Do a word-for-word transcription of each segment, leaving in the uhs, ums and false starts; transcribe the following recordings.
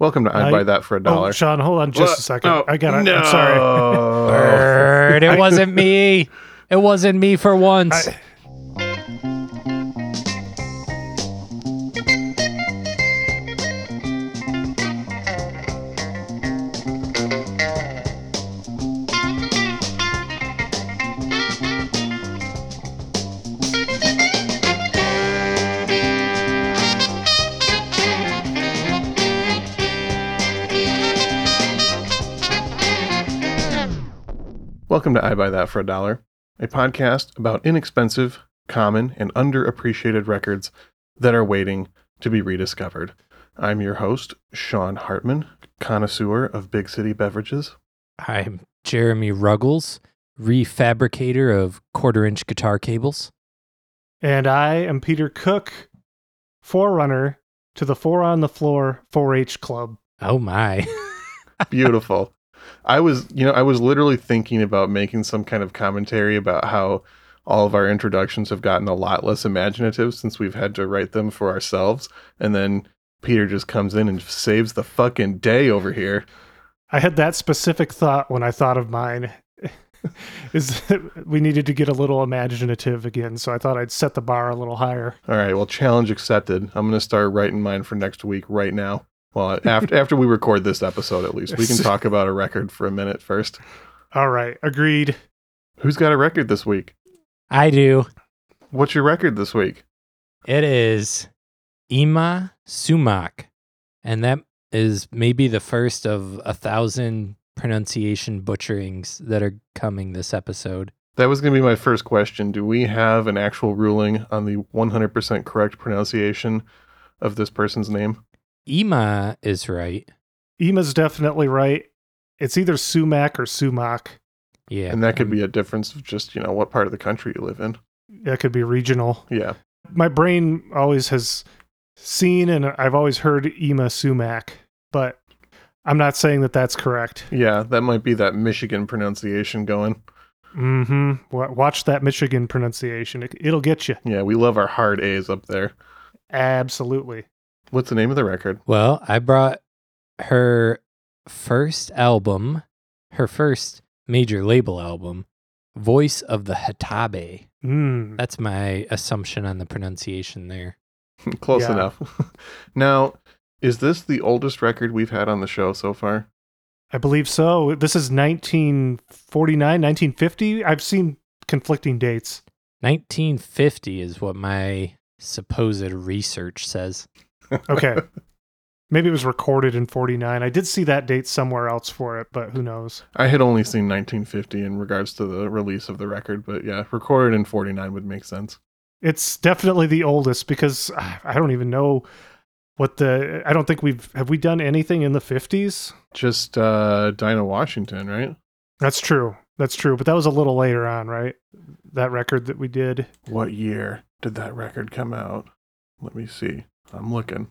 Welcome to I'd I, Buy That for a Dollar. Oh, Sean, hold on just what? a second. Oh, I got it. No. I'm sorry. Bird, it wasn't me. It wasn't me for once. I, Welcome to I Buy That for a Dollar, a podcast about inexpensive, common, and underappreciated records that are waiting to be rediscovered. I'm your host, Sean Hartman, connoisseur of big city beverages. I'm Jeremy Ruggles, refabricator of quarter-inch guitar cables. And I am Peter Cook, forerunner to the Four on the Floor four H Club. Oh my. Beautiful. I was, you know, I was literally thinking about making some kind of commentary about how all of our introductions have gotten a lot less imaginative since we've had to write them for ourselves. And then Peter just comes in and saves the fucking day over here. I had that specific thought when I thought of mine is that we needed to get a little imaginative again. So I thought I'd set the bar a little higher. All right. Well, challenge accepted. I'm going to start writing mine for next week right now. Well, after after we record this episode, at least, we can talk about a record for a minute first. All right. Agreed. Who's got a record this week? I do. What's your record this week? It is Yma Sumac, and that is maybe the first of a thousand pronunciation butcherings that are coming this episode. That was going to be my first question. Do we have an actual ruling on the one hundred percent correct pronunciation of this person's name? Yma is right. Ima's definitely right. It's either Sumac or Sumac. Yeah. And that could be a difference of just, you know, what part of the country you live in. That could be regional. Yeah. My brain always has seen and I've always heard Yma Sumac, but I'm not saying that that's correct. Yeah, that might be that Michigan pronunciation going. Mm-hmm. Watch that Michigan pronunciation. It'll get you. Yeah, we love our hard A's up there. Absolutely. What's the name of the record? Well, I brought her first album, her first major label album, Voice of the Xtabay. Mm. That's my assumption on the pronunciation there. Close yeah. enough. Now, is this the oldest record we've had on the show so far? I believe so. This is nineteen forty-nine, nineteen fifty. I've seen conflicting dates. nineteen fifty is what my supposed research says. Okay. Maybe it was recorded in forty-nine. I did see that date somewhere else for it, but who knows? I had only seen nineteen fifty in regards to the release of the record, but yeah, recorded in forty-nine would make sense. It's definitely the oldest because I don't even know what the... I don't think we've... Have we done anything in the fifties? Just uh, Dinah Washington, right? That's true. That's true, but that was a little later on, right? That record that we did. What year did that record come out? Let me see. I'm looking.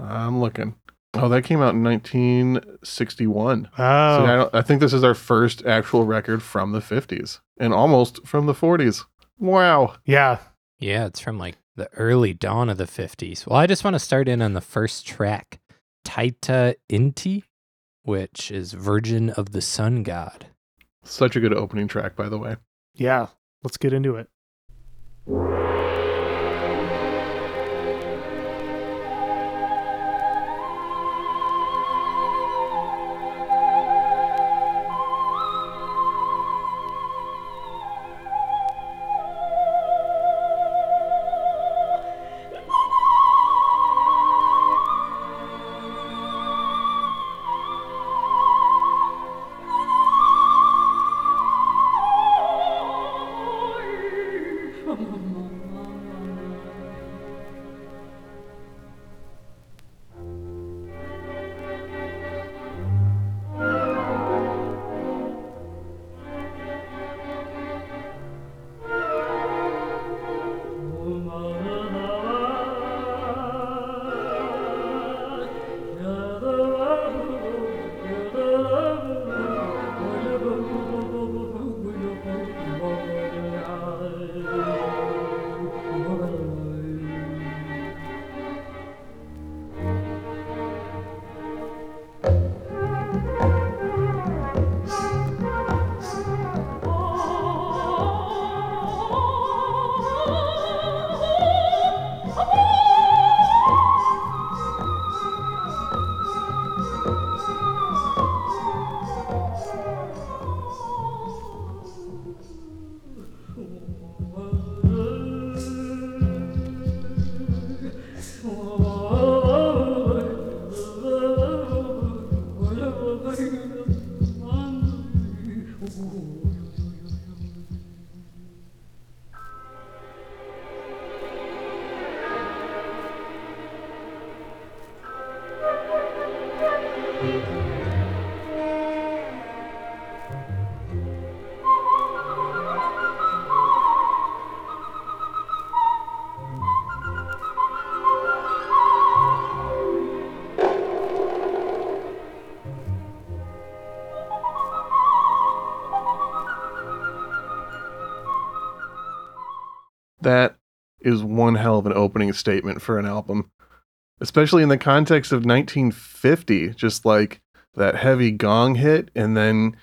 I'm looking. Oh, that came out in nineteen sixty-one. Oh. So I, don't, I think this is our first actual record from the fifties and almost from the forties. Wow. Yeah. Yeah, it's from like the early dawn of the fifties. Well, I just want to start in on the first track, Taita Inti, which is Virgin of the Sun God. Such a good opening track, by the way. Yeah. Let's get into it. That is one hell of an opening statement for an album, especially in the context of nineteen fifty, just like that heavy gong hit. And then,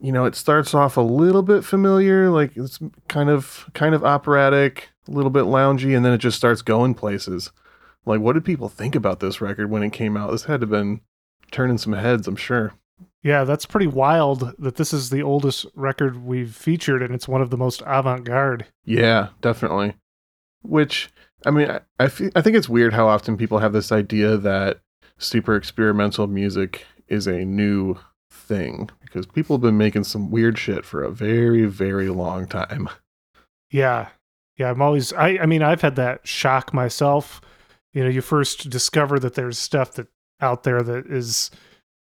you know, it starts off a little bit familiar, like it's kind of kind of operatic, a little bit loungy, and then it just starts going places. Like, what did people think about this record when it came out? This had to have been turning some heads, I'm sure. Yeah, that's pretty wild that this is the oldest record we've featured, and it's one of the most avant-garde. Yeah, definitely. Which, I mean, I, I, f- I think it's weird how often people have this idea that super experimental music is a new thing, because people have been making some weird shit for a very, very long time. Yeah. Yeah, I'm always... I, I mean, I've had that shock myself. You know, you first discover that there's stuff that out there that is...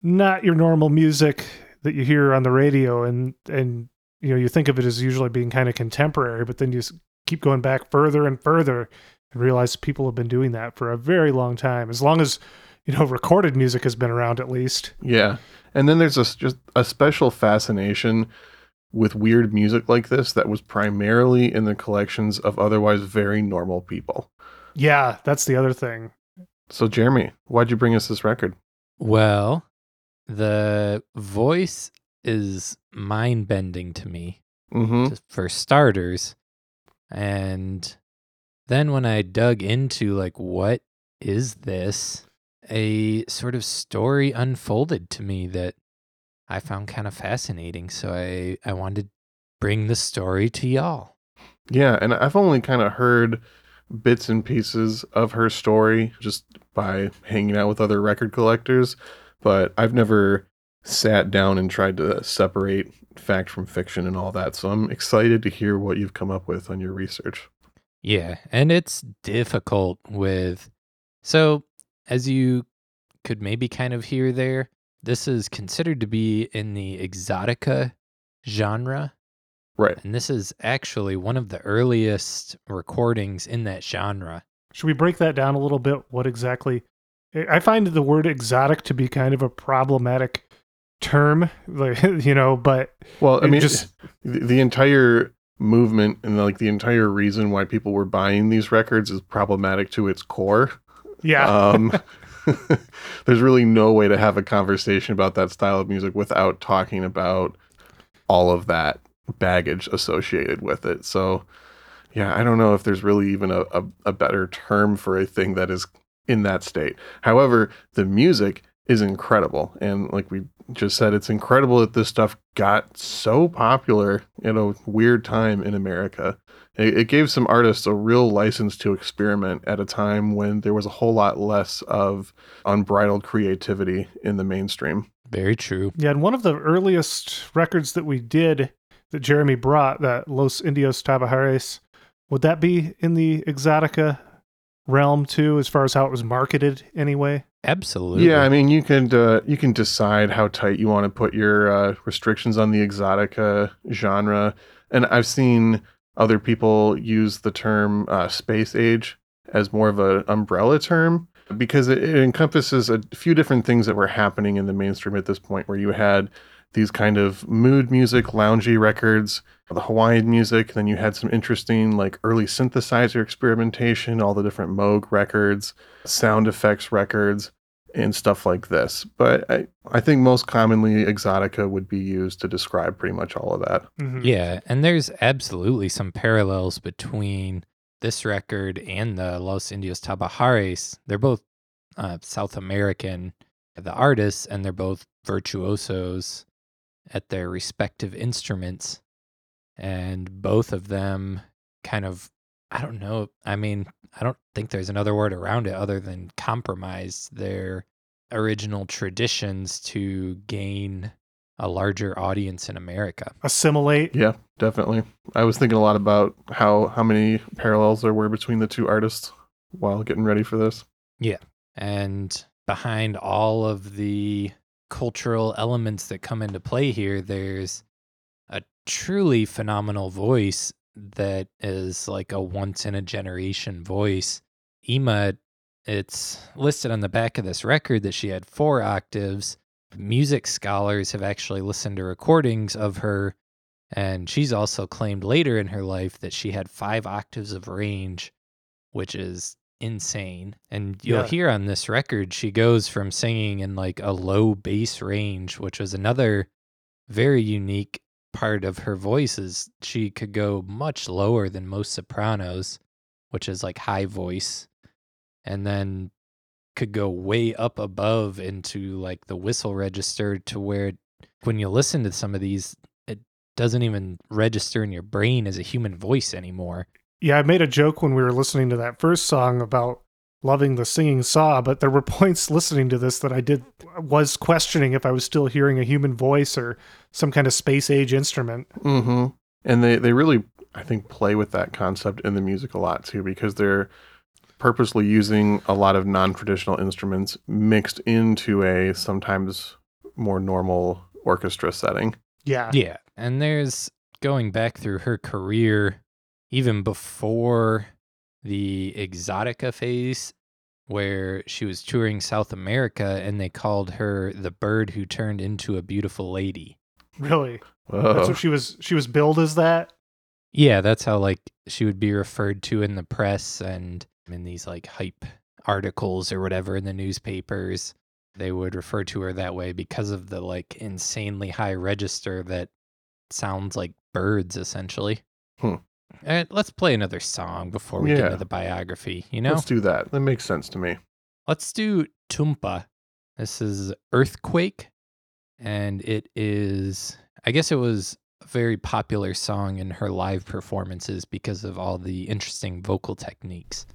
not your normal music that you hear on the radio, and and you know, you think of it as usually being kind of contemporary, but then you keep going back further and further and realize people have been doing that for a very long time, as long as, you know, recorded music has been around, at least. Yeah. And then there's a, just a special fascination with weird music like this that was primarily in the collections of otherwise very normal people. Yeah, that's the other thing. So Jeremy, why'd you bring us this record? Well, the voice is mind-bending to me, mm-hmm. just for starters. And then when I dug into, like, what is this, a sort of story unfolded to me that I found kind of fascinating. So I, I wanted to bring the story to y'all. Yeah, and I've only kind of heard bits and pieces of her story just by hanging out with other record collectors. But I've never sat down and tried to separate fact from fiction and all that. So I'm excited to hear what you've come up with on your research. Yeah, and it's difficult with... So, as you could maybe kind of hear there, this is considered to be in the exotica genre. Right. And this is actually one of the earliest recordings in that genre. Should we break that down a little bit? What exactly... I find the word exotic to be kind of a problematic term, like, you know, but... Well, I mean, just... the, the entire movement and, like, the entire reason why people were buying these records is problematic to its core. Yeah. Um, there's really no way to have a conversation about that style of music without talking about all of that baggage associated with it. So, yeah, I don't know if there's really even a, a, a better term for a thing that is... in that state. However, the music is incredible. And like we just said, it's incredible that this stuff got so popular in a weird time in America. It, it gave some artists a real license to experiment at a time when there was a whole lot less of unbridled creativity in the mainstream. Very true. Yeah, and one of the earliest records that we did that Jeremy brought, that Los Indios Tabajares, would that be in the exotica realm too, as far as how it was marketed anyway? Absolutely. Yeah, I mean, you can uh, you can decide how tight you want to put your uh, restrictions on the exotica genre. And I've seen other people use the term uh, space age as more of an umbrella term, because it, it encompasses a few different things that were happening in the mainstream at this point, where you had these kind of mood music, loungy records, the Hawaiian music, then you had some interesting like early synthesizer experimentation, all the different Moog records, sound effects records, and stuff like this. But I, I think most commonly exotica would be used to describe pretty much all of that. Mm-hmm. Yeah, and there's absolutely some parallels between this record and the Los Indios Tabajares. They're both uh, South American, the artists, and they're both virtuosos at their respective instruments. And both of them kind of, I don't know, I mean, I don't think there's another word around it other than compromise their original traditions to gain a larger audience in America. Assimilate. Yeah, definitely. I was thinking a lot about how, how many parallels there were between the two artists while getting ready for this. Yeah. And behind all of the cultural elements that come into play here, there's a truly phenomenal voice that is like a once in a generation voice. Yma, it's listed on the back of this record that she had four octaves. Music scholars have actually listened to recordings of her, and she's also claimed later in her life that she had five octaves of range, which is insane. And you'll yeah. hear on this record, she goes from singing in like a low bass range, which was another very unique part of her voice, is she could go much lower than most sopranos, which is like high voice, and then could go way up above into like the whistle register, to where when you listen to some of these, it doesn't even register in your brain as a human voice anymore. Yeah, I made a joke when we were listening to that first song about loving the singing saw, but there were points listening to this that I did was questioning if I was still hearing a human voice or some kind of space age instrument. Mm-hmm. And they, they really, I think, play with that concept in the music a lot too, because they're purposely using a lot of non-traditional instruments mixed into a sometimes more normal orchestra setting. Yeah. Yeah. And there's, going back through her career, even before the Exotica phase, where she was touring South America and they called her the bird who turned into a beautiful lady. Really? Whoa. That's what she was, she was billed as that? Yeah, that's how like she would be referred to in the press and in these like hype articles or whatever in the newspapers. They would refer to her that way because of the like insanely high register that sounds like birds essentially. Hmm. All right, let's play another song before we yeah. get into the biography, you know? Let's do that. That makes sense to me. Let's do Tumpa. This is Earthquake, and it is, I guess it was a very popular song in her live performances because of all the interesting vocal techniques.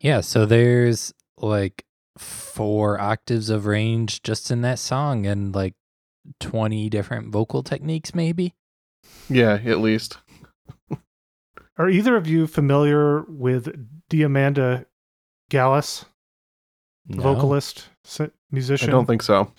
Yeah, so there's like four octaves of range just in that song and like twenty different vocal techniques maybe. Yeah, at least. Are either of you familiar with Diamanda Galás, no. vocalist, musician? I don't think so.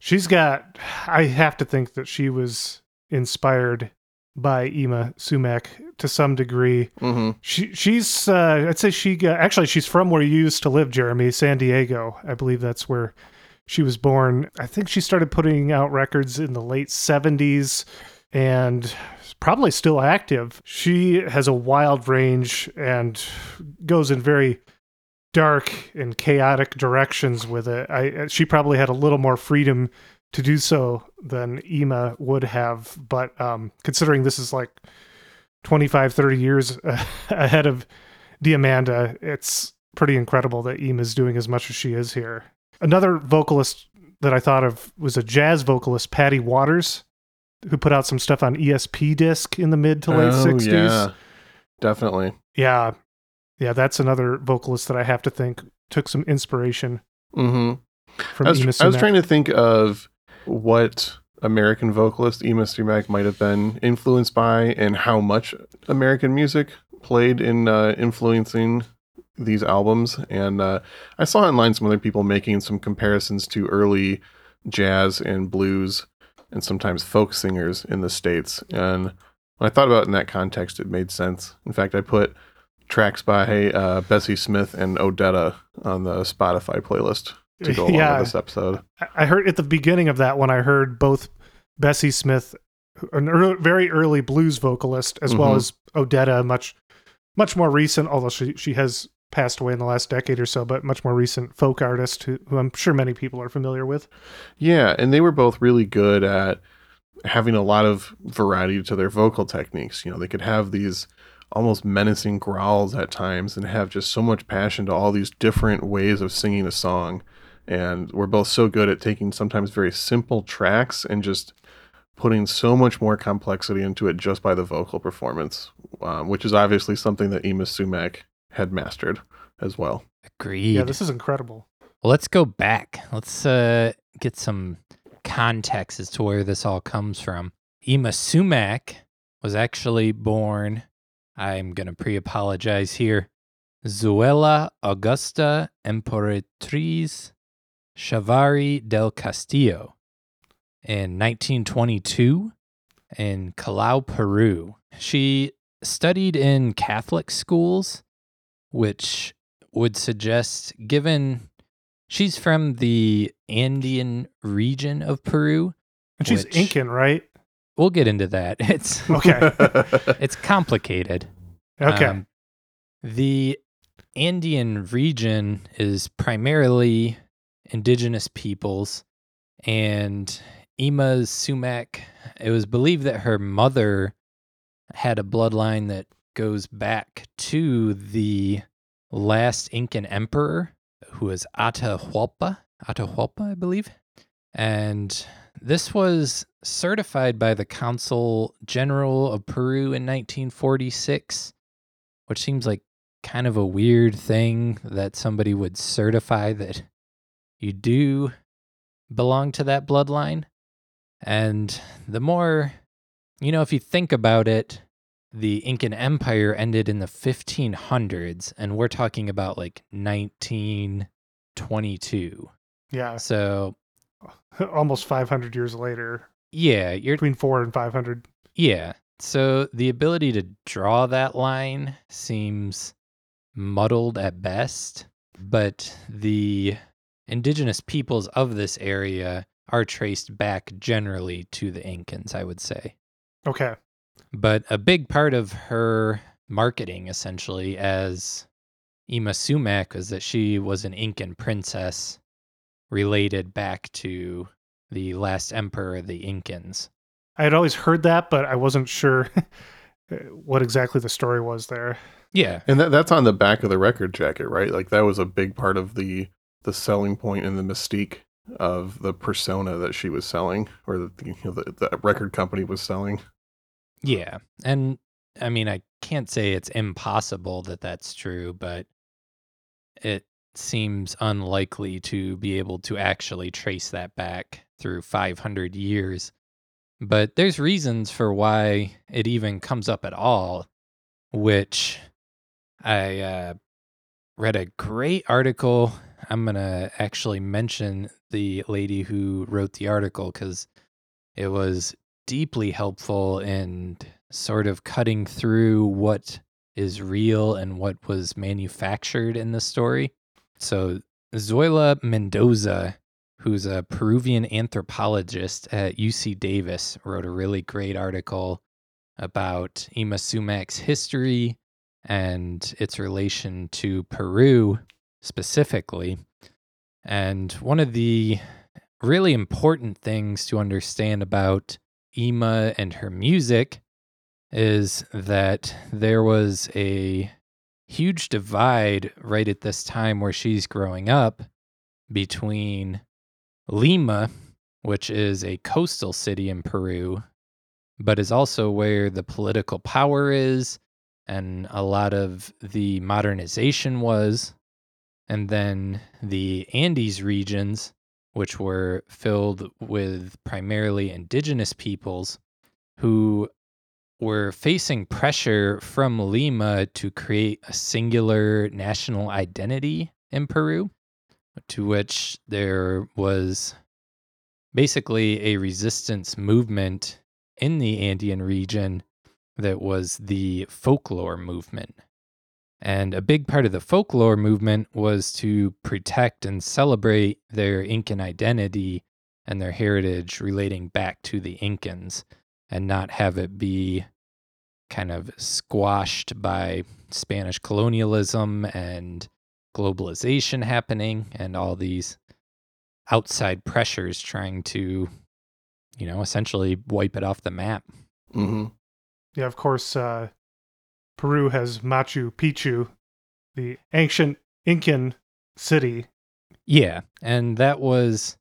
She's got, I have to think that she was inspired by Yma Sumac to some degree. Mm-hmm. She she's uh, I'd say she got, actually she's from where you used to live, Jeremy, San Diego. I believe that's where she was born. I think she started putting out records in the late seventies. and probably still active. She has a wild range and goes in very dark and chaotic directions with it. I, she probably had a little more freedom to do so than Yma would have, but um, considering this is like twenty-five, thirty years ahead of Diamanda, it's pretty incredible that Yma is doing as much as she is here. Another vocalist that I thought of was a jazz vocalist, Patty Waters, who put out some stuff on E S P Disc in the mid to late oh, sixties. Yeah, definitely. Yeah. Yeah, that's another vocalist that I have to think took some inspiration mm-hmm. from I was, Yma Sumac. I was trying to think of what American vocalist Yma Sumac might have been influenced by and how much American music played in uh, influencing these albums, and uh, I saw online some other people making some comparisons to early jazz and blues and sometimes folk singers in the States, and when I thought about it in that context, it made sense. In fact, I put tracks by uh, Bessie Smith and Odetta on the Spotify playlist to go along yeah, with this episode. I heard at the beginning of that one, I heard both Bessie Smith, an early, very early blues vocalist, as mm-hmm. well as Odetta, much much more recent, although she, she has passed away in the last decade or so, but much more recent folk artist who, who I'm sure many people are familiar with. Yeah, and they were both really good at having a lot of variety to their vocal techniques. You know, they could have these almost menacing growls at times and have just so much passion to all these different ways of singing a song. And we're both so good at taking sometimes very simple tracks and just putting so much more complexity into it just by the vocal performance, um, which is obviously something that Yma Sumac had mastered as well. Agreed. Yeah, this is incredible. Well, let's go back. Let's uh, get some context as to where this all comes from. Yma Sumac was actually born, I'm going to pre-apologize here, Zuela Augusta Emporatriz Chavarri del Castillo in nineteen twenty-two in Callao, Peru. She studied in Catholic schools, which would suggest, given she's from the Andean region of Peru. And she's Incan, right? We'll get into that. It's okay. It's complicated. Okay. Um, the Andean region is primarily indigenous peoples, and Yma Sumac, it was believed that her mother had a bloodline that goes back to the last Incan emperor, who was Atahualpa, Atahualpa, I believe. And this was certified by the Council General of Peru in nineteen forty-six, which seems like kind of a weird thing that somebody would certify that you do belong to that bloodline. And the more, you know, if you think about it, the Incan Empire ended in the fifteen hundreds, and we're talking about like nineteen twenty-two. Yeah. So almost five hundred years later. Yeah. You're between four and five hundred. Yeah. So the ability to draw that line seems muddled at best, but the indigenous peoples of this area are traced back generally to the Incans, I would say. Okay. But a big part of her marketing, essentially, as Yma Sumac, was that she was an Incan princess related back to the last emperor of the Incans. I had always heard that, but I wasn't sure what exactly the story was there. Yeah. And that, that's on the back of the record jacket, right? Like, that was a big part of the, the selling point and the mystique of the persona that she was selling, or that you know, the, the record company was selling. Yeah, and I mean, I can't say it's impossible that that's true, but it seems unlikely to be able to actually trace that back through five hundred years. But there's reasons for why it even comes up at all, which I uh, read a great article. I'm going to actually mention the lady who wrote the article because it was deeply helpful in sort of cutting through what is real and what was manufactured in the story. So Zoila Mendoza who's a Peruvian anthropologist at U C Davis, wrote a really great article about Yma Sumac's history and its relation to Peru specifically. And one of the really important things to understand about Yma and her music is that there was a huge divide right at this time where she's growing up between Lima, which is a coastal city in Peru, but is also where the political power is and a lot of the modernization was, and then the Andes regions, which were filled with primarily indigenous peoples who were facing pressure from Lima to create a singular national identity in Peru, to which there was basically a resistance movement in the Andean region that was the folklore movement. And a big part of the folklore movement was to protect and celebrate their Incan identity and their heritage relating back to the Incans, and not have it be kind of squashed by Spanish colonialism and globalization happening and all these outside pressures trying to, you know, essentially wipe it off the map. Mm-hmm. Yeah, of course, uh, Peru has Machu Picchu, the ancient Incan city. Yeah, and that was,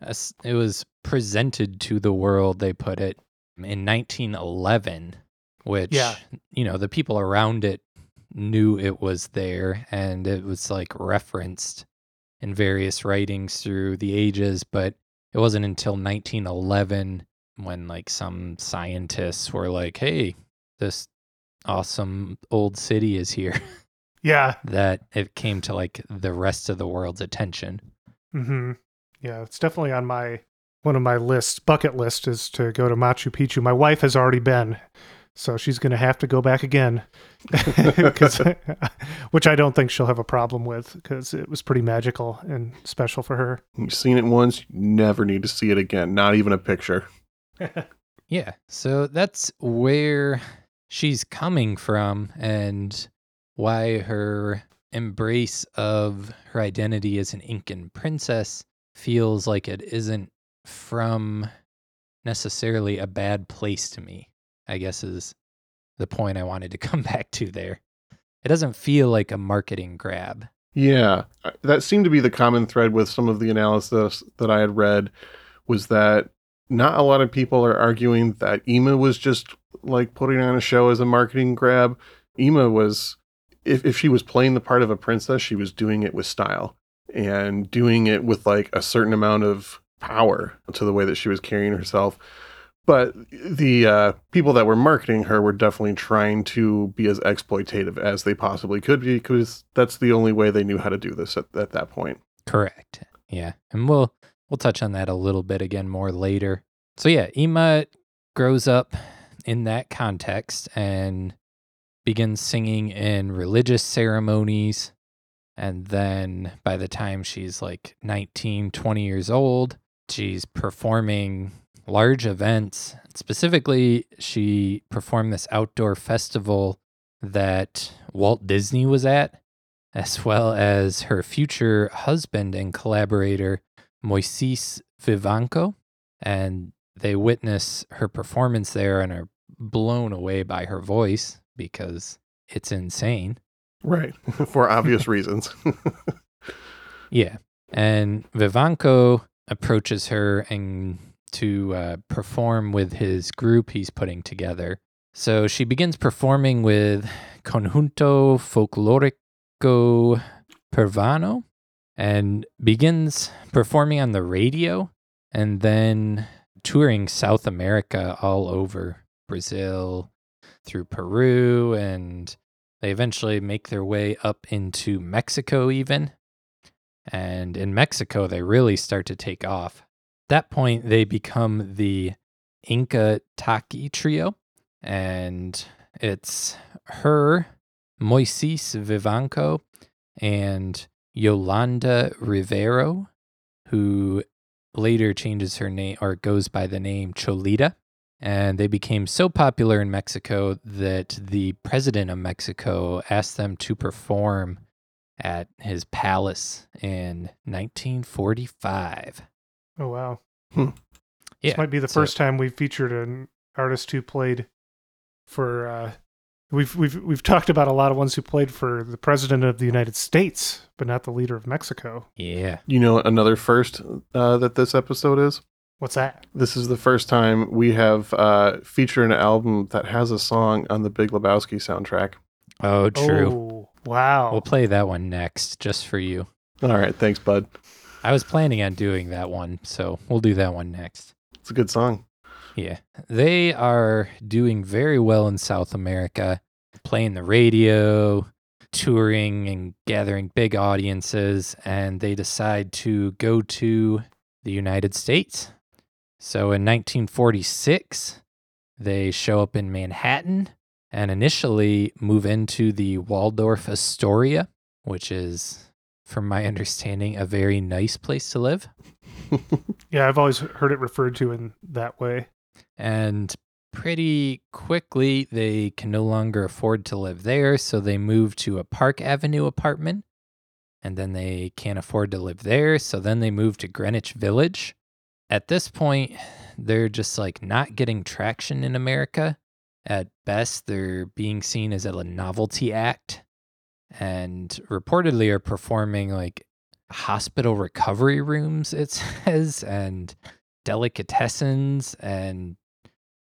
a, it was presented to the world, they put it, in nineteen eleven, which, yeah. you know, the people around it knew it was there, and it was like referenced in various writings through the ages, but it wasn't until nineteen eleven when like some scientists were like, hey, this awesome old city is here. Yeah. That it came to like the rest of the world's attention. Mm-hmm. Yeah, it's definitely on my One of my lists, bucket list, is to go to Machu Picchu. My wife has already been, so she's going to have to go back again, which I don't think she'll have a problem with because it was pretty magical and special for her. You've seen it once, you never need to see it again, not even a picture. Yeah, so that's where she's coming from and why her embrace of her identity as an Incan princess feels like it isn't from necessarily a bad place to me, I guess is the point I wanted to come back to there. It doesn't feel like a marketing grab. Yeah, that seemed to be the common thread with some of the analysis that I had read, was that not a lot of people are arguing that Yma was just like putting on a show as a marketing grab. Yma was, if, if she was playing the part of a princess, she was doing it with style and doing it with like a certain amount of power to the way that she was carrying herself. But the uh, people that were marketing her were definitely trying to be as exploitative as they possibly could be, because that's the only way they knew how to do this at, at that point. Correct. Yeah. And we'll we'll touch on that a little bit again more later. So yeah, Yma grows up in that context and begins singing in religious ceremonies. And then by the time she's like nineteen, twenty years old, she's performing large events. Specifically, she performed this outdoor festival that Walt Disney was at, as well as her future husband and collaborator, Moises Vivanco. And they witness her performance there and are blown away by her voice because it's insane. Right, for obvious reasons. Yeah, and Vivanco approaches her and to uh, perform with his group he's putting together. So she begins performing with Conjunto Folklorico Peruano and begins performing on the radio and then touring South America all over Brazil, through Peru, and they eventually make their way up into Mexico even. And in Mexico, they really start to take off. At that point, they become the Inca Taki Trio. And it's her, Moises Vivanco, and Yolanda Rivero, who later changes her name, or goes by the name Cholita. And they became so popular in Mexico that the president of Mexico asked them to perform at his palace in nineteen forty-five. Oh, wow. Hmm. Yeah, this might be the so, first time we've featured an artist who played for... Uh, we've we've we've talked about a lot of ones who played for the president of the United States, but not the leader of Mexico. Yeah. You know another first uh, that this episode is? What's that? This is the first time we have uh, featured an album that has a song on the Big Lebowski soundtrack. Oh, true. Oh, wow. We'll play that one next, just for you. All right. Thanks, bud. I was planning on doing that one, so we'll do that one next. It's a good song. Yeah. They are doing very well in South America, playing the radio, touring and gathering big audiences, and they decide to go to the United States. So in nineteen forty-six, they show up in Manhattan and initially move into the Waldorf Astoria, which is, from my understanding, a very nice place to live. Yeah, I've always heard it referred to in that way. And pretty quickly, they can no longer afford to live there, so they move to a Park Avenue apartment. And then they can't afford to live there, so then they move to Greenwich Village. At this point, they're just like not getting traction in America. At best, they're being seen as a novelty act, and reportedly are performing like hospital recovery rooms, it says, and delicatessens, and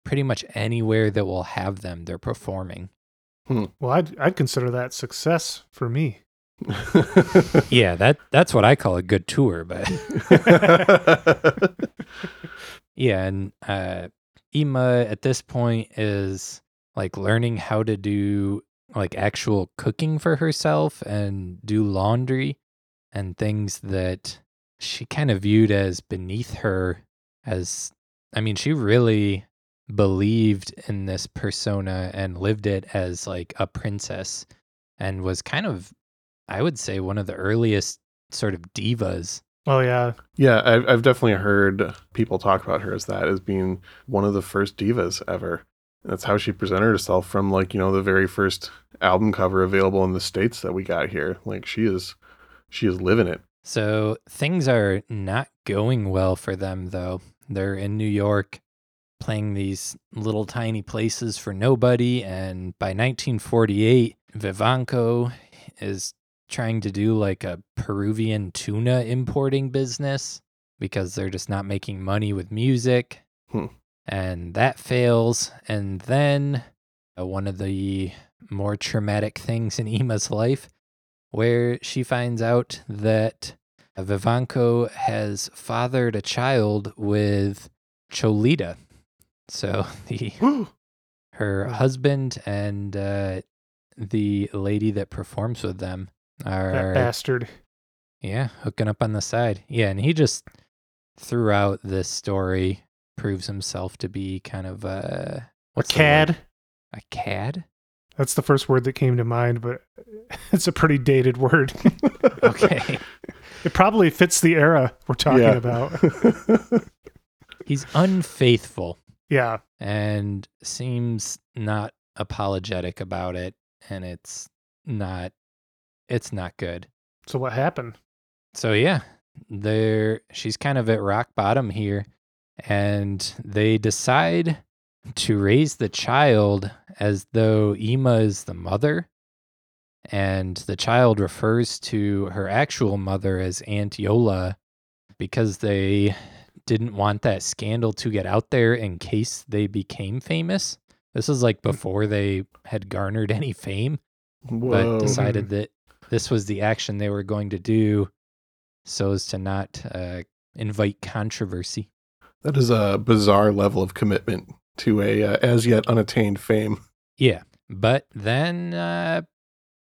pretty much anywhere that will have them, they're performing. Hmm. Well, I'd, I'd consider that success for me. Yeah, that that's what I call a good tour, but yeah, and uh Yma at this point is like learning how to do like actual cooking for herself and do laundry and things that she kind of viewed as beneath her, as I mean, she really believed in this persona and lived it as like a princess, and was kind of, I would say, one of the earliest sort of divas. Oh, yeah. Yeah, I've, I've definitely heard people talk about her as that, as being one of the first divas ever. And that's how she presented herself from, like, you know, the very first album cover available in the States that we got here. Like, she is, she is living it. So things are not going well for them, though. They're in New York playing these little tiny places for nobody. And by nineteen forty-eight, Vivanco is trying to do like a Peruvian tuna importing business because they're just not making money with music. Hmm. And that fails. And then uh, one of the more traumatic things in Yma's life, where she finds out that Vivanco has fathered a child with Cholita. So the her husband and uh, the lady that performs with them are that bastard. Yeah, hooking up on the side. Yeah, and he just, throughout this story, proves himself to be kind of a... What's a cad? A cad? That's the first word that came to mind, but it's a pretty dated word. Okay. It probably fits the era we're talking yeah. about. He's unfaithful. Yeah. And seems not apologetic about it. And it's not, it's not good. So what happened? So yeah, they're, she's kind of at rock bottom here, and they decide to raise the child as though Yma is the mother, and the child refers to her actual mother as Aunt Yola because they didn't want that scandal to get out there in case they became famous. This is like before they had garnered any fame, Whoa. But decided that this was the action they were going to do so as to not uh, invite controversy. That is a bizarre level of commitment to a uh, as yet unattained fame. Yeah, but then uh,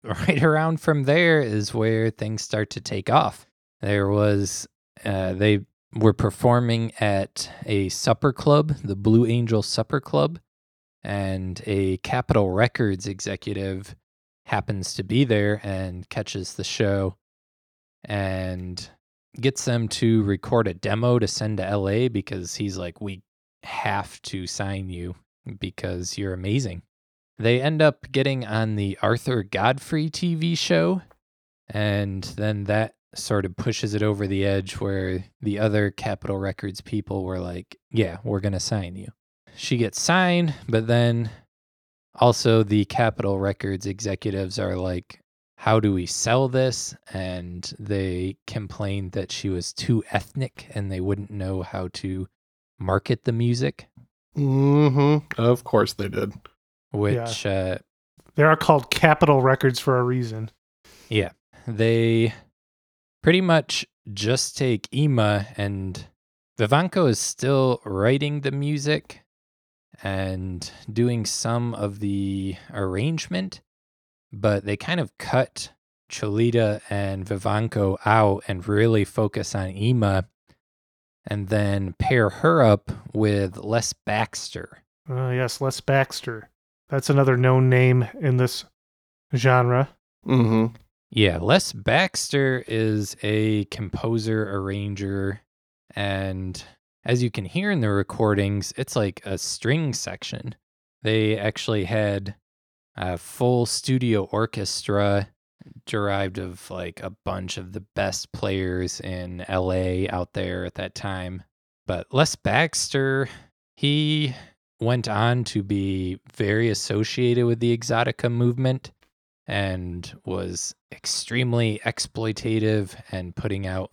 right around from there is where things start to take off. There was, uh, they were performing at a supper club, the Blue Angel Supper Club. And a Capitol Records executive happens to be there and catches the show. And gets them to record a demo to send to L A because he's like, we have to sign you because you're amazing. They end up getting on the Arthur Godfrey T V show, and then that sort of pushes it over the edge where the other Capitol Records people were like, yeah, we're going to sign you. She gets signed, but then also the Capitol Records executives are like, how do we sell this? And they complained that she was too ethnic and they wouldn't know how to market the music. Mm-hmm. Of course they did. Which... Yeah. Uh, they are called Capitol Records for a reason. Yeah. They pretty much just take Yma, and Vivanco is still writing the music and doing some of the arrangement, but they kind of cut Cholita and Vivanco out and really focus on Yma, and then pair her up with Les Baxter. Oh, yes, Les Baxter. That's another known name in this genre. Mm-hmm. Yeah, Les Baxter is a composer, arranger, and as you can hear in the recordings, it's like a string section. They actually had a full studio orchestra derived of like a bunch of the best players in L A out there at that time. But Les Baxter, he went on to be very associated with the Exotica movement and was extremely exploitative and putting out,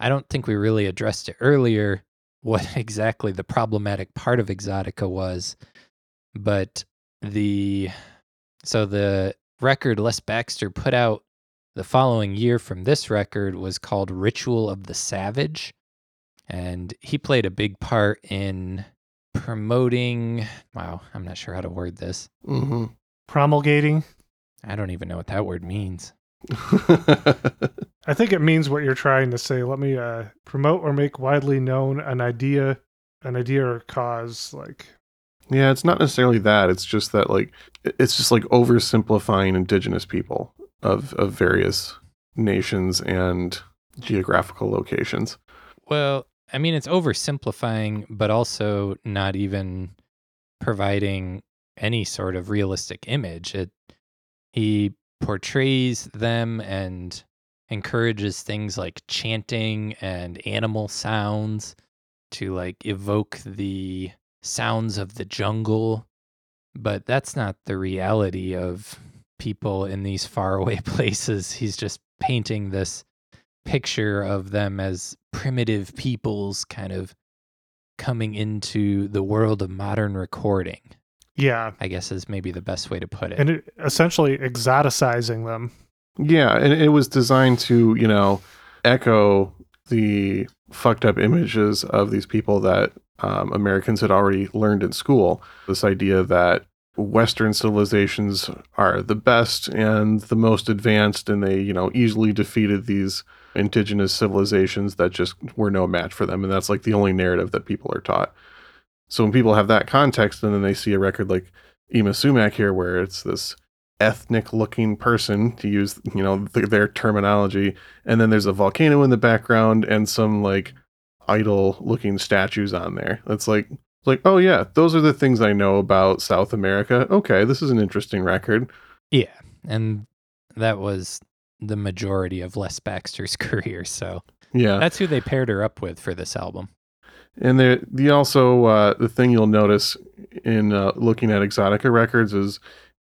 I don't think we really addressed it earlier, what exactly the problematic part of Exotica was, but the, so the record Les Baxter put out the following year from this record was called Ritual of the Savage, and he played a big part in promoting, wow, I'm not sure how to word this. Mm-hmm. Promulgating? I don't even know what that word means. I think it means what you're trying to say. Let me uh, promote or make widely known an idea, an idea or cause. Like, yeah, it's not necessarily that. It's just that, like, it's just like oversimplifying indigenous people of of various nations and geographical locations. Well, I mean, it's oversimplifying, but also not even providing any sort of realistic image. It he. portrays them and encourages things like chanting and animal sounds to like evoke the sounds of the jungle. But that's not the reality of people in these faraway places. He's just painting this picture of them as primitive peoples kind of coming into the world of modern recording. Yeah. I guess is maybe the best way to put it. And it, essentially exoticizing them. Yeah, and it was designed to, you know, echo the fucked up images of these people that um, Americans had already learned in school. This idea that Western civilizations are the best and the most advanced, and they, you know, easily defeated these indigenous civilizations that just were no match for them. And that's like the only narrative that people are taught. So when people have that context, and then they see a record like Yma Sumac here, where it's this ethnic-looking person, to use, you know, th- their terminology, and then there's a volcano in the background and some, like, idol-looking statues on there. It's like, like, oh, yeah, those are the things I know about South America. Okay, this is an interesting record. Yeah, and that was the majority of Les Baxter's career, so yeah, that's who they paired her up with for this album. And the the also uh, the thing you'll notice in uh, looking at Exotica records is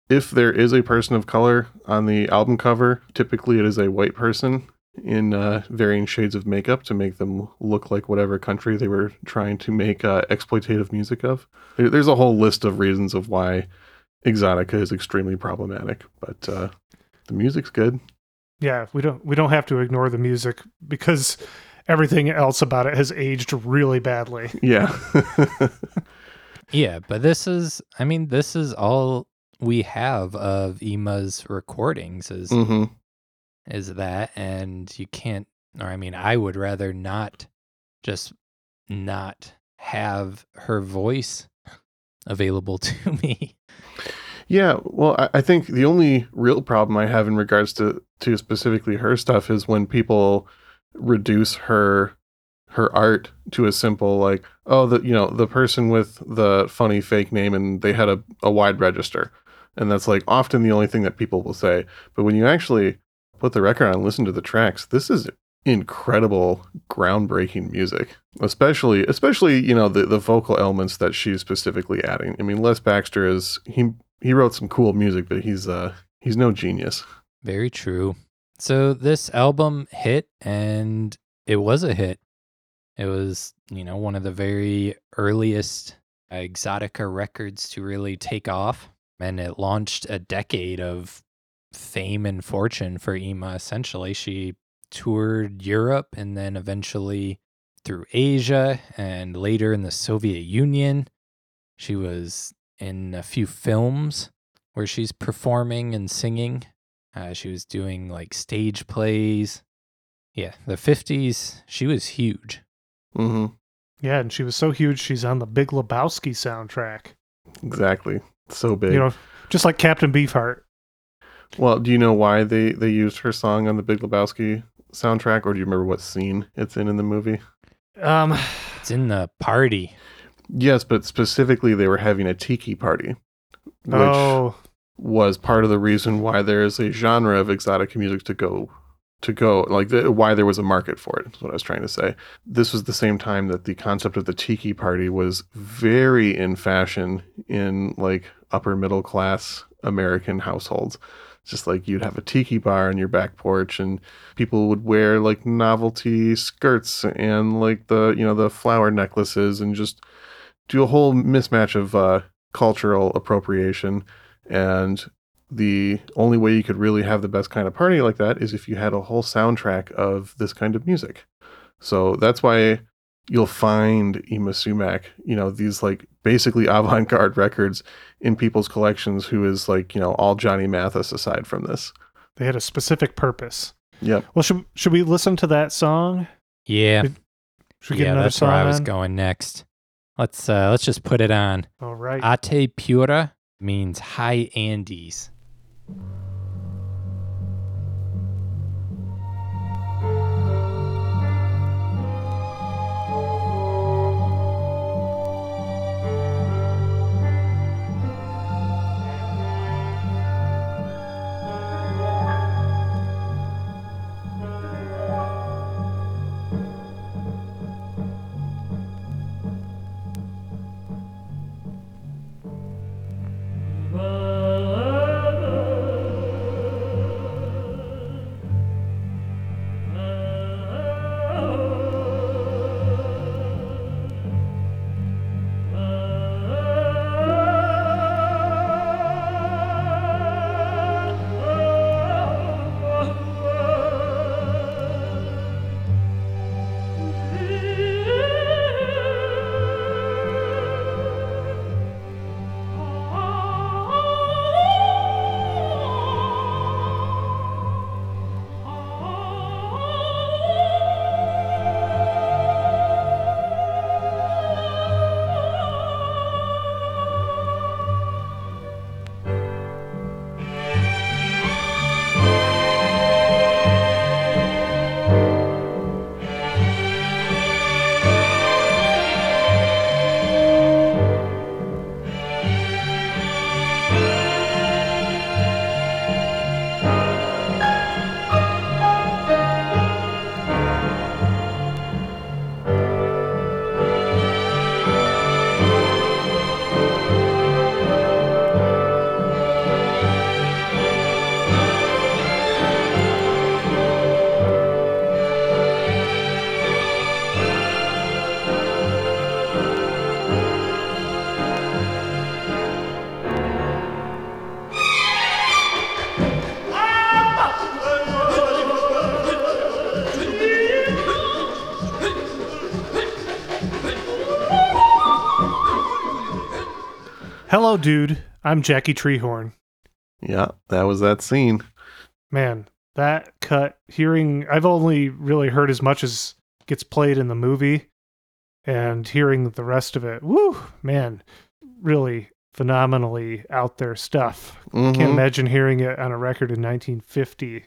if there is a person of color on the album cover, typically it is a white person in uh, varying shades of makeup to make them look like whatever country they were trying to make uh, exploitative music of. There, there's a whole list of reasons of why Exotica is extremely problematic, but uh, the music's good. Yeah, we don't we don't have to ignore the music because everything else about it has aged really badly. Yeah. Yeah, but this is, I mean, this is all we have of Yma's recordings is, mm-hmm. is that, and you can't, or I mean, I would rather not just not have her voice available to me. Yeah, well, I, I think the only real problem I have in regards to, to specifically her stuff is when people reduce her her art to a simple, like, oh, the you know, the person with the funny fake name and they had a, a wide register. And that's, like, often the only thing that people will say. But when you actually put the record on and listen to the tracks, this is incredible, groundbreaking music, especially especially you know the the vocal elements that she's specifically adding. I mean, Les Baxter is he he wrote some cool music, but he's uh he's no genius. Very true. So this album hit, and it was a hit. It was, you know, one of the very earliest Exotica records to really take off, and it launched a decade of fame and fortune for Yma. Essentially, she toured Europe and then eventually through Asia and later in the Soviet Union. She was in a few films where she's performing and singing. Uh, she was doing like stage plays. Yeah, the fifties, she was huge. Mm-hmm. Yeah, and she was so huge, she's on the Big Lebowski soundtrack. Exactly. So big. You know, just like Captain Beefheart. Well, do you know why they, they used her song on the Big Lebowski soundtrack, or do you remember what scene it's in in the movie? Um, it's in the party. Yes, but specifically they were having a tiki party, which oh. was part of the reason why there is a genre of exotic music to go to go like the, why there was a market for it. Is what I was trying to say. This was the same time that the concept of the tiki party was very in fashion in like upper middle class American households. Just like you'd have a tiki bar on your back porch, and people would wear like novelty skirts and like the, you know, the flower necklaces, and just do a whole mismatch of uh, cultural appropriation. And the only way you could really have the best kind of party like that is if you had a whole soundtrack of this kind of music. So that's why you'll find Yma Sumac, you know, these like basically avant-garde records in people's collections, who is like, you know, all Johnny Mathis aside from this. They had a specific purpose. Yeah. Well, should should we listen to that song? Yeah. Should, should we get yeah, another that's song where I was on? Going next. Let's uh, let's just put it on. All right. Ate Pura means high Andes. Hello, dude. I'm Jackie Treehorn. Yeah, that was that scene. Man, that cut, hearing, I've only really heard as much as gets played in the movie, and hearing the rest of it, woo, man, really phenomenally out there stuff. Mm-hmm. Can't imagine hearing it on a record in nineteen fifty.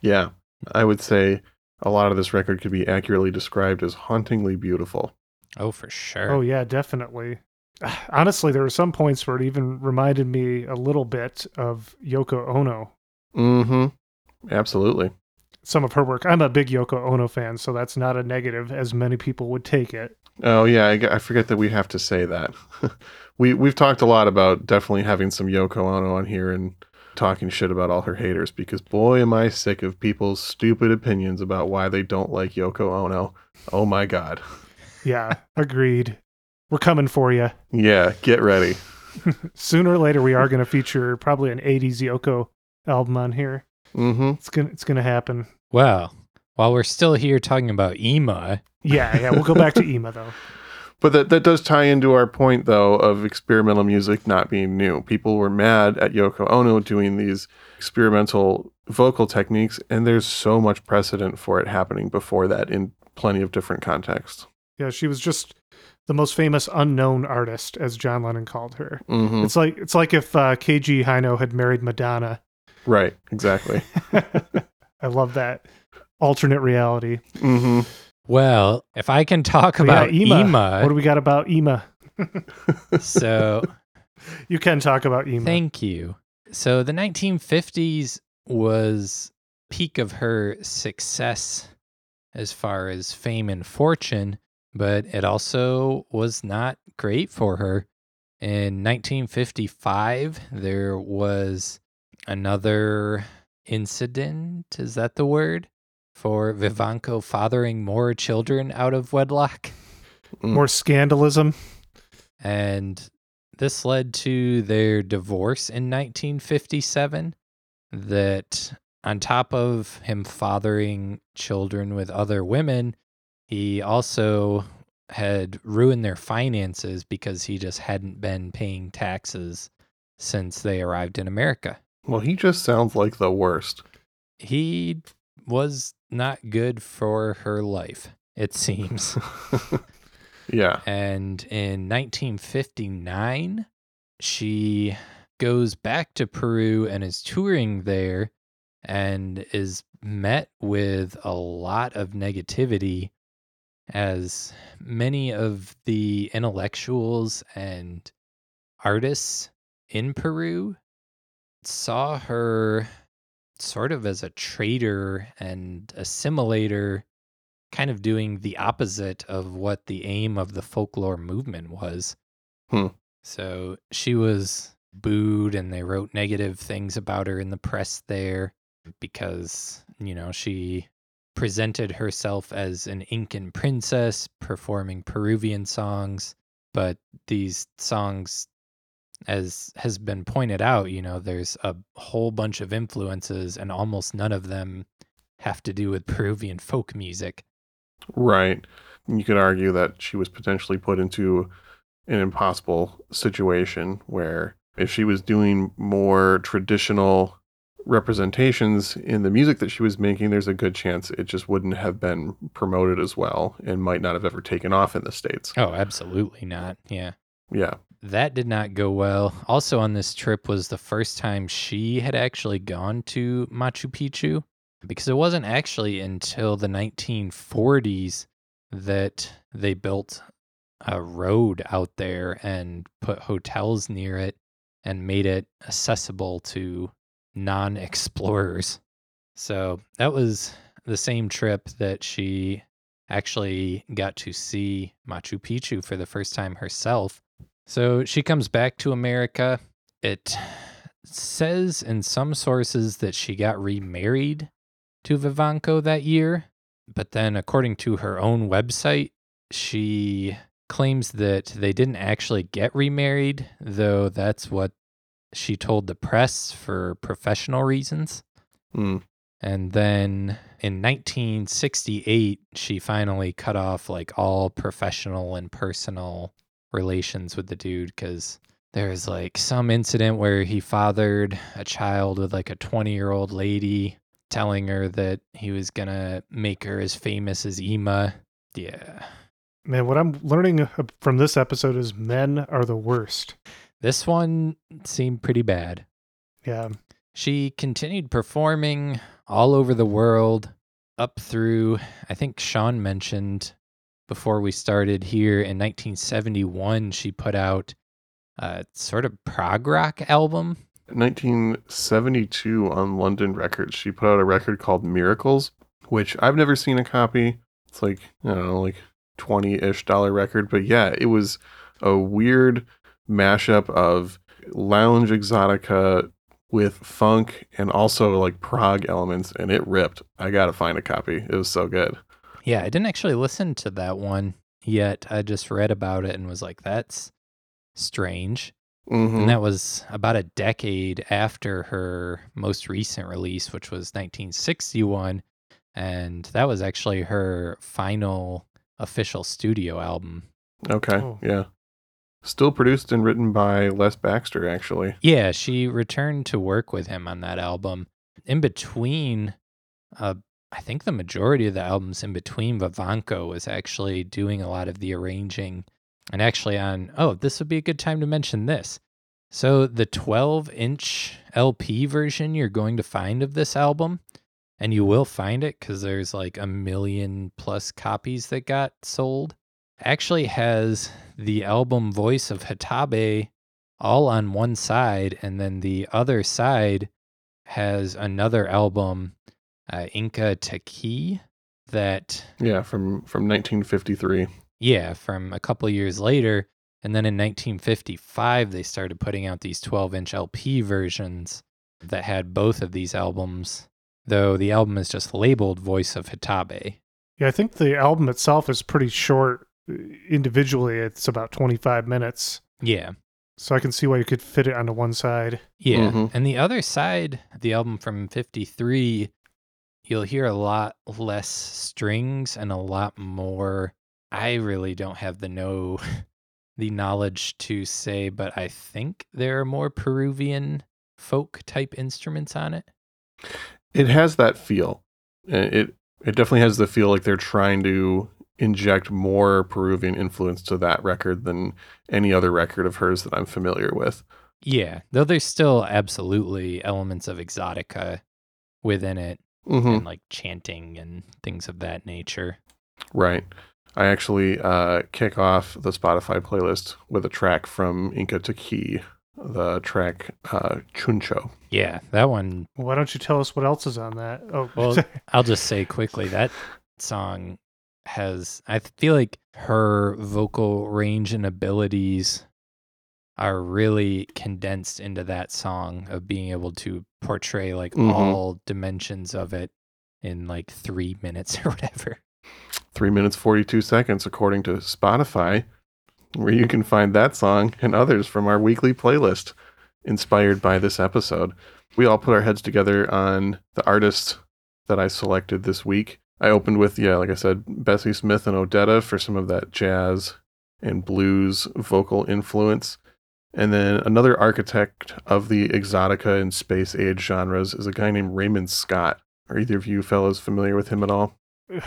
Yeah, I would say a lot of this record could be accurately described as hauntingly beautiful. Oh, for sure. Oh, yeah, definitely. Honestly, there were some points where it even reminded me a little bit of Yoko Ono. Mm-hmm. Absolutely. Some of her work. I'm a big Yoko Ono fan, so that's not a negative as many people would take it. Oh, yeah. I, I forget that we have to say that. we, we've talked a lot about definitely having some Yoko Ono on here and talking shit about all her haters, because boy, am I sick of people's stupid opinions about why they don't like Yoko Ono. Oh, my God. Yeah, agreed. We're coming for you. Yeah, get ready. Sooner or later, we are going to feature probably an eighties Yoko album on here. Mm-hmm. It's gonna, it's gonna happen. Well, while we're still here talking about Yma, yeah, yeah, we'll go back to Yma though. But that that does tie into our point though of experimental music not being new. People were mad at Yoko Ono doing these experimental vocal techniques, and there's so much precedent for it happening before that in plenty of different contexts. Yeah, she was just the most famous unknown artist, as John Lennon called her. Mm-hmm. It's like it's like if uh, K G Haino had married Madonna. Right, exactly. I love that alternate reality. Mm-hmm. Well, if I can talk oh, about yeah, Yma. Yma. What do we got about Yma? So you can talk about Yma. Thank you. So the nineteen fifties was peak of her success as far as fame and fortune, but it also was not great for her. In nineteen fifty-five, there was another incident, is that the word, for Vivanco fathering more children out of wedlock? Mm. More scandalism. And this led to their divorce in nineteen fifty-seven, that on top of him fathering children with other women, he also had ruined their finances because he just hadn't been paying taxes since they arrived in America. Well, he just sounds like the worst. He was not good for her life, it seems. Yeah. And in nineteen fifty-nine, she goes back to Peru and is touring there and is met with a lot of negativity, as many of the intellectuals and artists in Peru saw her sort of as a traitor and assimilator, kind of doing the opposite of what the aim of the folklore movement was. Hmm. So she was booed, and they wrote negative things about her in the press there because, you know, she presented herself as an Incan princess performing Peruvian songs, but these songs, as has been pointed out, you know, there's a whole bunch of influences and almost none of them have to do with Peruvian folk music. Right. You could argue that she was potentially put into an impossible situation where if she was doing more traditional representations in the music that she was making, there's a good chance it just wouldn't have been promoted as well and might not have ever taken off in the States. Oh, absolutely not. Yeah. Yeah. That did not go well. Also on this trip was the first time she had actually gone to Machu Picchu, because it wasn't actually until the nineteen forties that they built a road out there and put hotels near it and made it accessible to non-explorers. So that was the same trip that she actually got to see Machu Picchu for the first time herself. So she comes back to America. It says in some sources that she got remarried to Vivanco that year, but then according to her own website, she claims that they didn't actually get remarried, though that's what she told the press for professional reasons. Mm. And then in nineteen sixty-eight, she finally cut off like all professional and personal relations with the dude, because there was like some incident where he fathered a child with like a twenty year old lady, telling her that he was gonna make her as famous as Yma. Yeah. Man, what I'm learning from this episode is men are the worst. This one seemed pretty bad. Yeah. She continued performing all over the world, up through, I think Sean mentioned before we started here, in nineteen seventy-one, she put out a sort of prog rock album. In nineteen seventy-two, on London Records, she put out a record called Miracles, which I've never seen a copy. It's like, I don't know, like twenty-ish dollar record. But yeah, it was a weird mashup of lounge exotica with funk and also like prog elements, and it ripped. I gotta find a copy. It was so good. Yeah, I didn't actually listen to that one yet. I just read about it and was like, that's strange. Mm-hmm. And that was about a decade after her most recent release, which was nineteen sixty-one. And that was actually her final official studio album. Okay, oh. yeah. Still produced and written by Les Baxter, actually. Yeah, she returned to work with him on that album. In between, uh, I think the majority of the albums in between, Vivanco was actually doing a lot of the arranging. And actually on, oh, this would be a good time to mention this. So the twelve-inch L P version you're going to find of this album, and you will find it because there's like a million-plus copies that got sold, actually has the album Voice of Xtabay all on one side, and then the other side has another album, uh, Inca Taki, that... Yeah, from, from nineteen fifty-three. Yeah, from a couple years later. And then in nineteen fifty-five, they started putting out these twelve-inch L P versions that had both of these albums, though the album is just labeled Voice of Xtabay. Yeah, I think the album itself is pretty short. Individually, it's about twenty-five minutes. Yeah. So I can see why you could fit it onto one side. Yeah, mm-hmm. And the other side, the album from fifty-three, you'll hear a lot less strings and a lot more... I really don't have the know, the knowledge to say, but I think there are more Peruvian folk type instruments on it. It has that feel. It it definitely has the feel like they're trying to inject more Peruvian influence to that record than any other record of hers that I'm familiar with. Yeah, though there's still absolutely elements of exotica within it, mm-hmm. and like chanting and things of that nature. Right. I actually uh, kick off the Spotify playlist with a track from Inca Taki, the track uh, Chuncho. Yeah, that one. Why don't you tell us what else is on that? Oh, well, I'll just say quickly, that song has, I feel like her vocal range and abilities are really condensed into that song of being able to portray like mm-hmm. all dimensions of it in like three minutes or whatever. three minutes, forty-two seconds, according to Spotify, where you can find that song and others from our weekly playlist inspired by this episode. We all put our heads together on the artists that I selected this week. I opened with, yeah, like I said, Bessie Smith and Odetta for some of that jazz and blues vocal influence. And then another architect of the exotica and space age genres is a guy named Raymond Scott. Are either of you fellas familiar with him at all?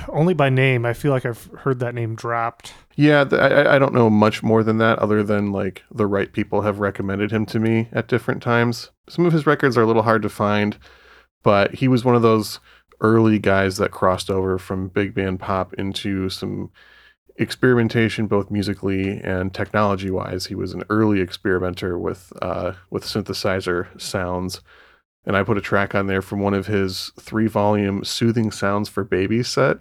Only by name. I feel like I've heard that name dropped. Yeah, th- I, I don't know much more than that, other than like the right people have recommended him to me at different times. Some of his records are a little hard to find, but he was one of those early guys that crossed over from big band pop into some experimentation, both musically and technology-wise. He was an early experimenter with uh, with synthesizer sounds. And I put a track on there from one of his three-volume Soothing Sounds for Babies set,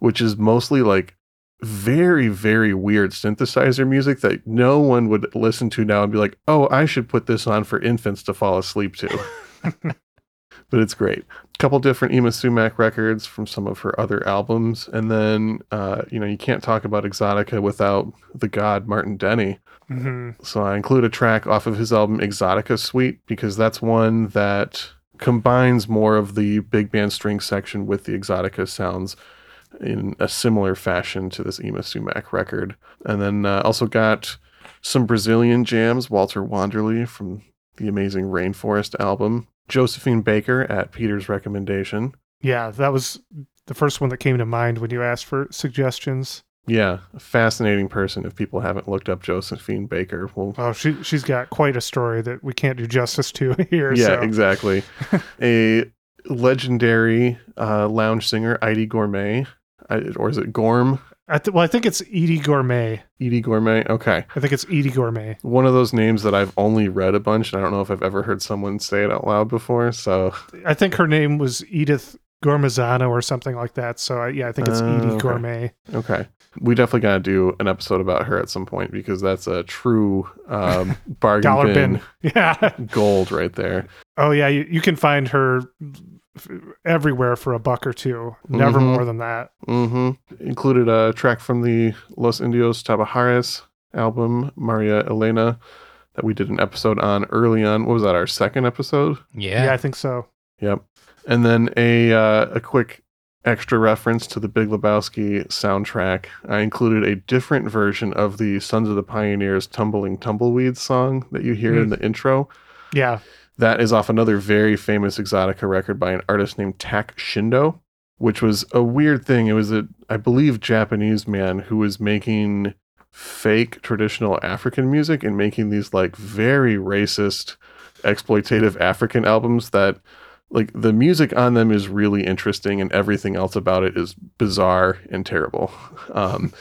which is mostly like very, very weird synthesizer music that no one would listen to now and be like, oh, I should put this on for infants to fall asleep to. But it's great. A couple different Yma Sumac records from some of her other albums. And then, uh, you know, you can't talk about exotica without the god Martin Denny. Mm-hmm. So I include a track off of his album Exotica Suite, because that's one that combines more of the big band string section with the exotica sounds in a similar fashion to this Yma Sumac record. And then uh, also got some Brazilian jams, Walter Wanderley from the Amazing Rainforest album, Josephine Baker at Peter's recommendation. Yeah, that was the first one that came to mind when you asked for suggestions. Yeah, a fascinating person. If people haven't looked up Josephine Baker, well, oh, she she's got quite a story that we can't do justice to here. Yeah, so. Exactly. A legendary uh, lounge singer Edie Gourmet, I, or is it Gorm? I th- well, I think it's Edie Gourmet. Edie Gourmet, okay. I think it's Edie Gourmet. One of those names that I've only read a bunch, and I don't know if I've ever heard someone say it out loud before, so... I think her name was Edith Gormazano or something like that, so I, yeah, I think it's uh, Edie okay. Gourmet. Okay. We definitely got to do an episode about her at some point, because that's a true um, bargain Dollar bin, bin. Yeah. Gold right there. Oh, yeah, you, you can find her... everywhere for a buck or two, never mm-hmm. more than that. Mm-hmm. Included a track from the Los Indios Tabajares album, Maria Elena, that we did an episode on early on. What was that, our second episode? Yeah, yeah, I think so. Yep. And then a uh, a quick extra reference to the Big Lebowski soundtrack. I included a different version of the Sons of the Pioneers Tumbling Tumbleweeds song that you hear mm. in the intro. Yeah. That is off another very famous Exotica record by an artist named Tak Shindo, which was a weird thing. It was a, I believe, Japanese man who was making fake traditional African music and making these like very racist, exploitative African albums that like the music on them is really interesting and everything else about it is bizarre and terrible. Um,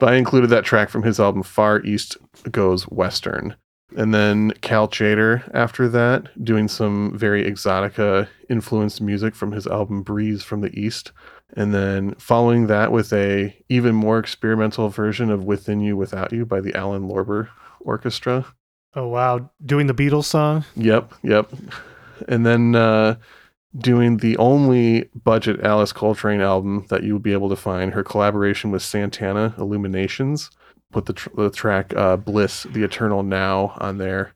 but I included that track from his album Far East Goes Western. And then Cal Chater after that, doing some very Exotica-influenced music from his album Breeze from the East. And then following that with a even more experimental version of Within You, Without You by the Alan Lorber Orchestra. Oh, wow. Doing the Beatles song? Yep, yep. And then uh, doing the only budget Alice Coltrane album that you'll be able to find, her collaboration with Santana, Illuminations. Put the, tr- the track uh, Bliss, The Eternal Now on there.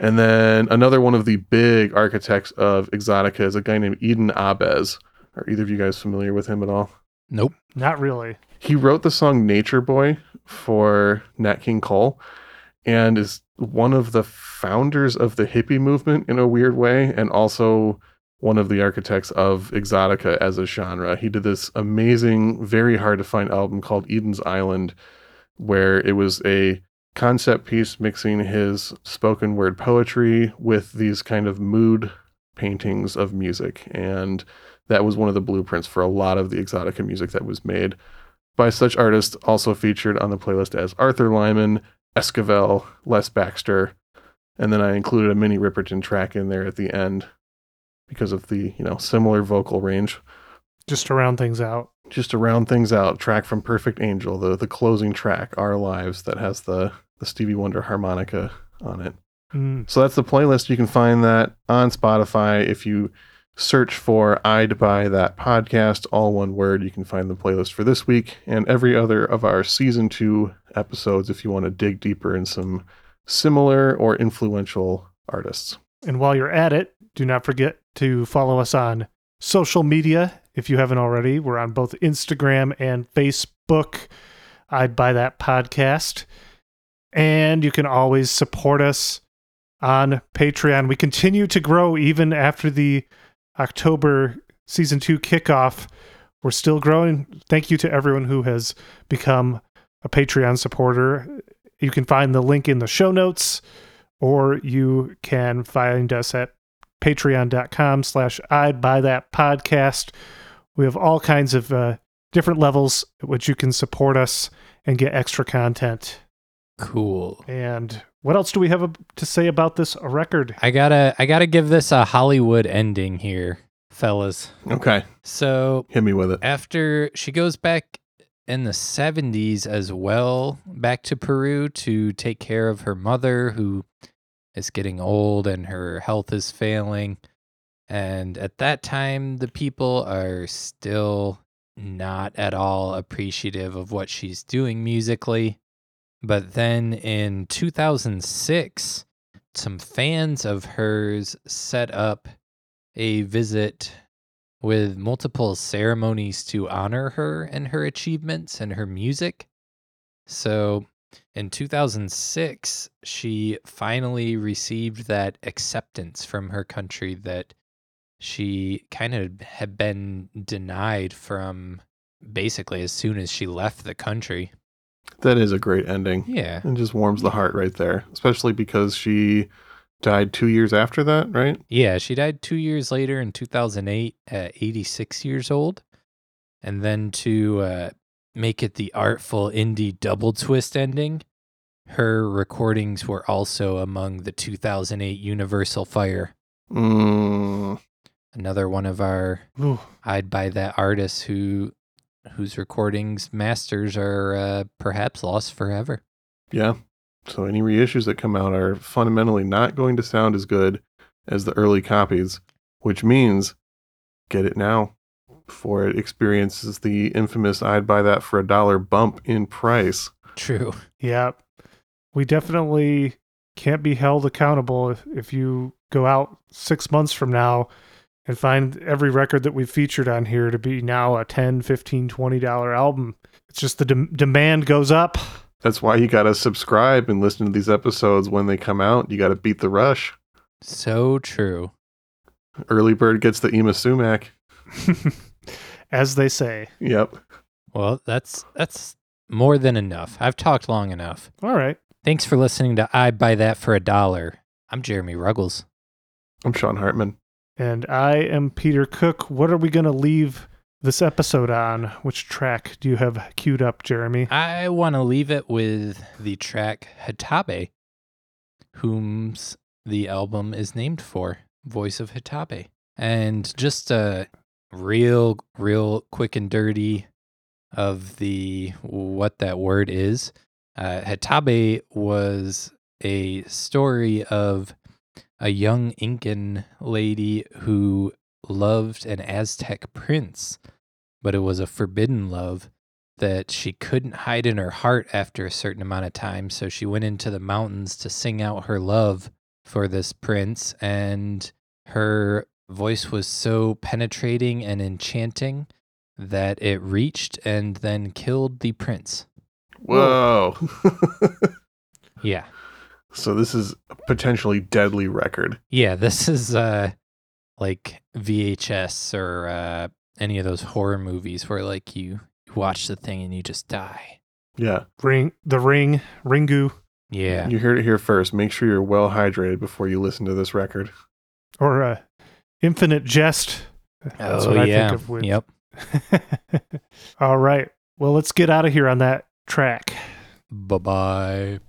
And then another one of the big architects of Exotica is a guy named Eden Abes. Are either of you guys familiar with him at all? Nope. Not really. He wrote the song Nature Boy for Nat King Cole and is one of the founders of the hippie movement in a weird way, and also one of the architects of Exotica as a genre. He did this amazing, very hard to find album called Eden's Island, where it was a concept piece mixing his spoken word poetry with these kind of mood paintings of music. And that was one of the blueprints for a lot of the Exotica music that was made by such artists, also featured on the playlist as Arthur Lyman, Esquivel, Les Baxter. And then I included a Minnie Riperton track in there at the end because of the, you know, similar vocal range. Just to round things out. Just to round things out, track from Perfect Angel, the, the closing track, Our Lives, that has the, the Stevie Wonder harmonica on it. Mm. So that's the playlist. You can find that on Spotify. If you search for I'd Buy That Podcast, all one word, you can find the playlist for this week and every other of our season two episodes if you want to dig deeper in some similar or influential artists. And while you're at it, do not forget to follow us on social media. If you haven't already, we're on both Instagram and Facebook. I'd Buy That Podcast. And you can always support us on Patreon. We continue to grow even after the October season two kickoff. We're still growing. Thank you to everyone who has become a Patreon supporter. You can find the link in the show notes, or you can find us at patreon.com slash I'd Buy That Podcast. We have all kinds of uh, different levels at which you can support us and get extra content. Cool. And what else do we have to say about this record? I gotta, I gotta give this a Hollywood ending here, fellas. Okay. So hit me with it. After she goes back in the seventies as well, back to Peru to take care of her mother, who is getting old and her health is failing. And at that time, the people are still not at all appreciative of what she's doing musically. But then in two thousand six, some fans of hers set up a visit with multiple ceremonies to honor her and her achievements and her music. So in two thousand six, she finally received that acceptance from her country that she kind of had been denied from basically as soon as she left the country. That is a great ending. Yeah. And just warms the heart right there, especially because she died two years after that, right? Yeah, she died two years later in two thousand eight at eighty-six years old. And then to uh, make it the artful indie double twist ending, her recordings were also among the two thousand eight Universal Fire. Mm. Another one of our Ooh. I'd buy that artists who whose recordings masters are uh, perhaps lost forever. Yeah. So any reissues that come out are fundamentally not going to sound as good as the early copies, which means get it now before it experiences the infamous I'd buy that for a dollar bump in price. True. Yeah. We definitely can't be held accountable if, if you go out six months from now and find every record that we've featured on here to be now a ten, fifteen, twenty dollar album. It's just the de- demand goes up. That's why you got to subscribe and listen to these episodes when they come out. You got to beat the rush. So true. Early bird gets the Yma Sumac. As they say. Yep. Well, that's that's more than enough. I've talked long enough. All right. Thanks for listening to I Buy That for a Dollar. I'm Jeremy Ruggles. I'm Sean Hartman. And I am Peter Cook. What are we going to leave this episode on? Which track do you have queued up, Jeremy? I want to leave it with the track Xtabay, whom the album is named for, Voice of Xtabay. And just a real, real quick and dirty of the what that word is. Uh, Xtabay was a story of a young Incan lady who loved an Aztec prince, but it was a forbidden love that she couldn't hide in her heart after a certain amount of time. So she went into the mountains to sing out her love for this prince, and her voice was so penetrating and enchanting that it reached and then killed the prince. Whoa. Yeah. So this is a potentially deadly record. Yeah, this is uh, like V H S or uh, any of those horror movies where like you watch the thing and you just die. Yeah. Ring, the ring, Ringu. Yeah. You heard it here first. Make sure you're well hydrated before you listen to this record. Or uh, Infinite Jest. That's oh, what I yeah. think of with. Yep. All right. Well, let's get out of here on that track. Bye-bye.